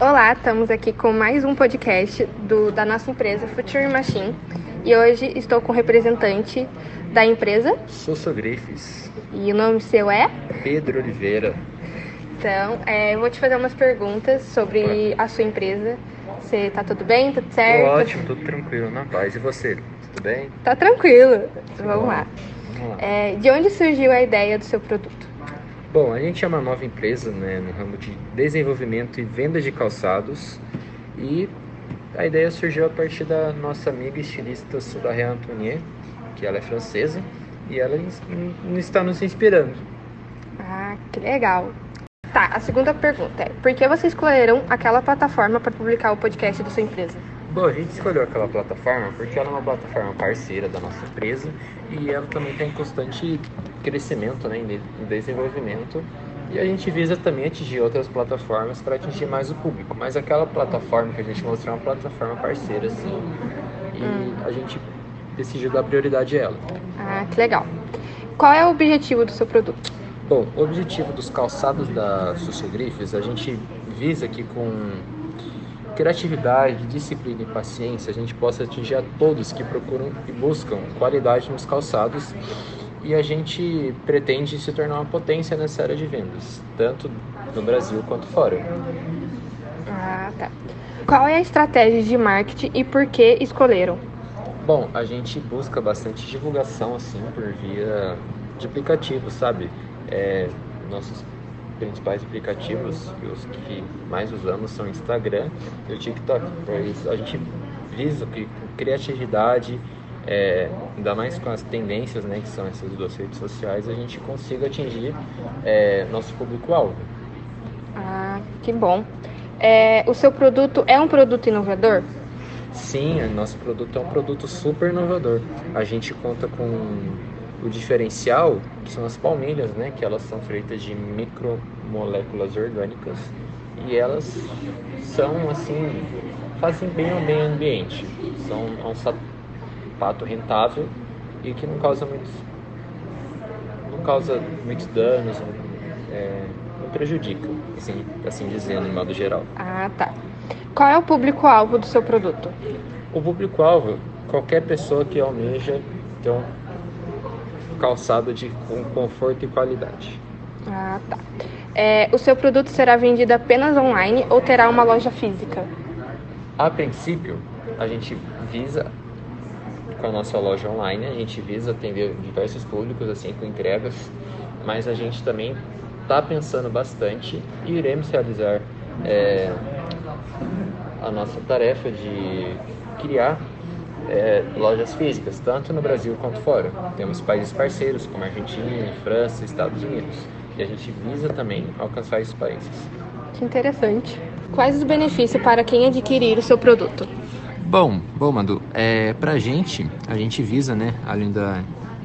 Olá, estamos aqui com mais um podcast da nossa empresa Future Machine e hoje estou com o representante da empresa Sosso Griffiths. E o nome seu é? Pedro Oliveira. Então, eu vou te fazer umas perguntas sobre a sua empresa. Você tá tudo bem? Tudo certo? Tô ótimo, tudo tranquilo, na paz. E você? Tudo bem? Tá tranquilo. Vamos lá. De onde surgiu a ideia do seu produto? Bom, a gente é uma nova empresa, né, no ramo de desenvolvimento e venda de calçados, e a ideia surgiu a partir da nossa amiga estilista Soudaré Antonier, que ela é francesa, e ela está nos inspirando. Ah, que legal! Tá, a segunda pergunta é, por que vocês escolheram aquela plataforma para publicar o podcast da sua empresa? Bom, a gente escolheu aquela plataforma porque ela é uma plataforma parceira da nossa empresa e ela também tem constante crescimento, né, em desenvolvimento, e a gente visa também atingir outras plataformas para atingir mais o público, mas aquela plataforma que a gente mostrou é uma plataforma parceira, assim, e a gente decidiu dar prioridade a ela. Ah, que legal. Qual é o objetivo do seu produto? Bom, o objetivo dos calçados da Sosso Griffiths, a gente visa que com criatividade, disciplina e paciência, a gente possa atingir a todos que procuram e buscam qualidade nos calçados, e a gente pretende se tornar uma potência nessa área de vendas, tanto no Brasil quanto fora. Ah, tá. Qual é a estratégia de marketing e por que escolheram? Bom, a gente busca bastante divulgação, assim, por via de aplicativos, sabe? Nossos principais aplicativos e os que mais usamos são o Instagram e o TikTok. Pois a gente visa que criatividade, ainda mais com as tendências, né, que são essas duas redes sociais, a gente consiga atingir nosso público-alvo. Ah, que bom. O seu produto é um produto inovador? Sim, o nosso produto é um produto super inovador. A gente conta com o diferencial, que são as palmilhas, né, que elas são feitas de micromoléculas orgânicas e elas são assim, fazem bem ao meio ambiente, são um sapato rentável e que não causa muitos danos, não prejudica, assim dizendo, de modo geral. Ah, tá. Qual é o público-alvo do seu produto? O público-alvo, qualquer pessoa que almeja então calçado com conforto e qualidade. Ah, tá. O seu produto será vendido apenas online ou terá uma loja física? A princípio, a gente visa, com a nossa loja online, a gente visa atender diversos públicos, assim, com entregas, mas a gente também está pensando bastante e iremos realizar a nossa tarefa de criar lojas físicas, tanto no Brasil quanto fora. Temos países parceiros como Argentina, França, Estados Unidos, e a gente visa também alcançar esses países. Que interessante. Quais os benefícios para quem adquirir o seu produto? Bom, Madu, pra gente, a gente visa, né, além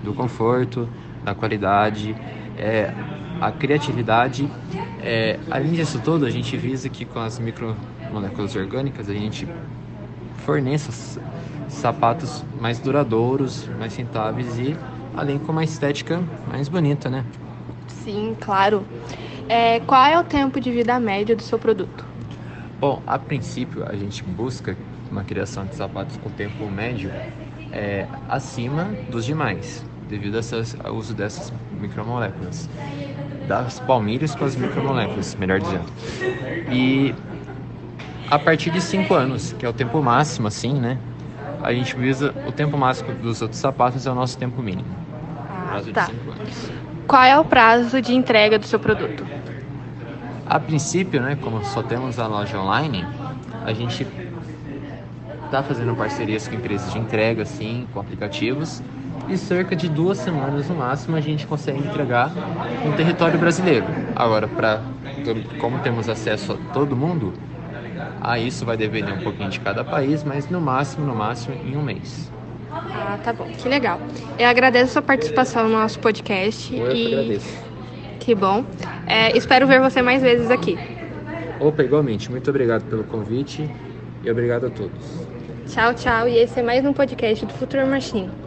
do conforto, da qualidade, a criatividade, além disso tudo, a gente visa que com as micromoléculas orgânicas a gente forneça sapatos mais duradouros, mais rentáveis e além com uma estética mais bonita, né? Sim, claro. Qual é o tempo de vida médio do seu produto? Bom, a princípio a gente busca uma criação de sapatos com tempo médio acima dos demais, devido ao uso dessas micromoléculas, das palmilhas com as micromoléculas, melhor dizendo. E a partir de 5 anos, que é o tempo máximo, assim, né? A gente visa o tempo máximo dos outros sapatos, é o nosso tempo mínimo. Ah, tá. De 5 anos. Qual é o prazo de entrega do seu produto? A princípio, né, como só temos a loja online, a gente está fazendo parcerias com empresas de entrega, assim, com aplicativos, e cerca de 2 semanas no máximo a gente consegue entregar no território brasileiro. Agora, como temos acesso a todo mundo, isso vai depender um pouquinho de cada país, mas no máximo, em 1 mês. Ah, tá bom. Que legal. Eu agradeço a sua participação no nosso podcast. Eu que agradeço. Que bom. Espero ver você mais vezes aqui. Opa, igualmente. Muito obrigado pelo convite e obrigado a todos. Tchau, tchau. E esse é mais um podcast do Future Machine.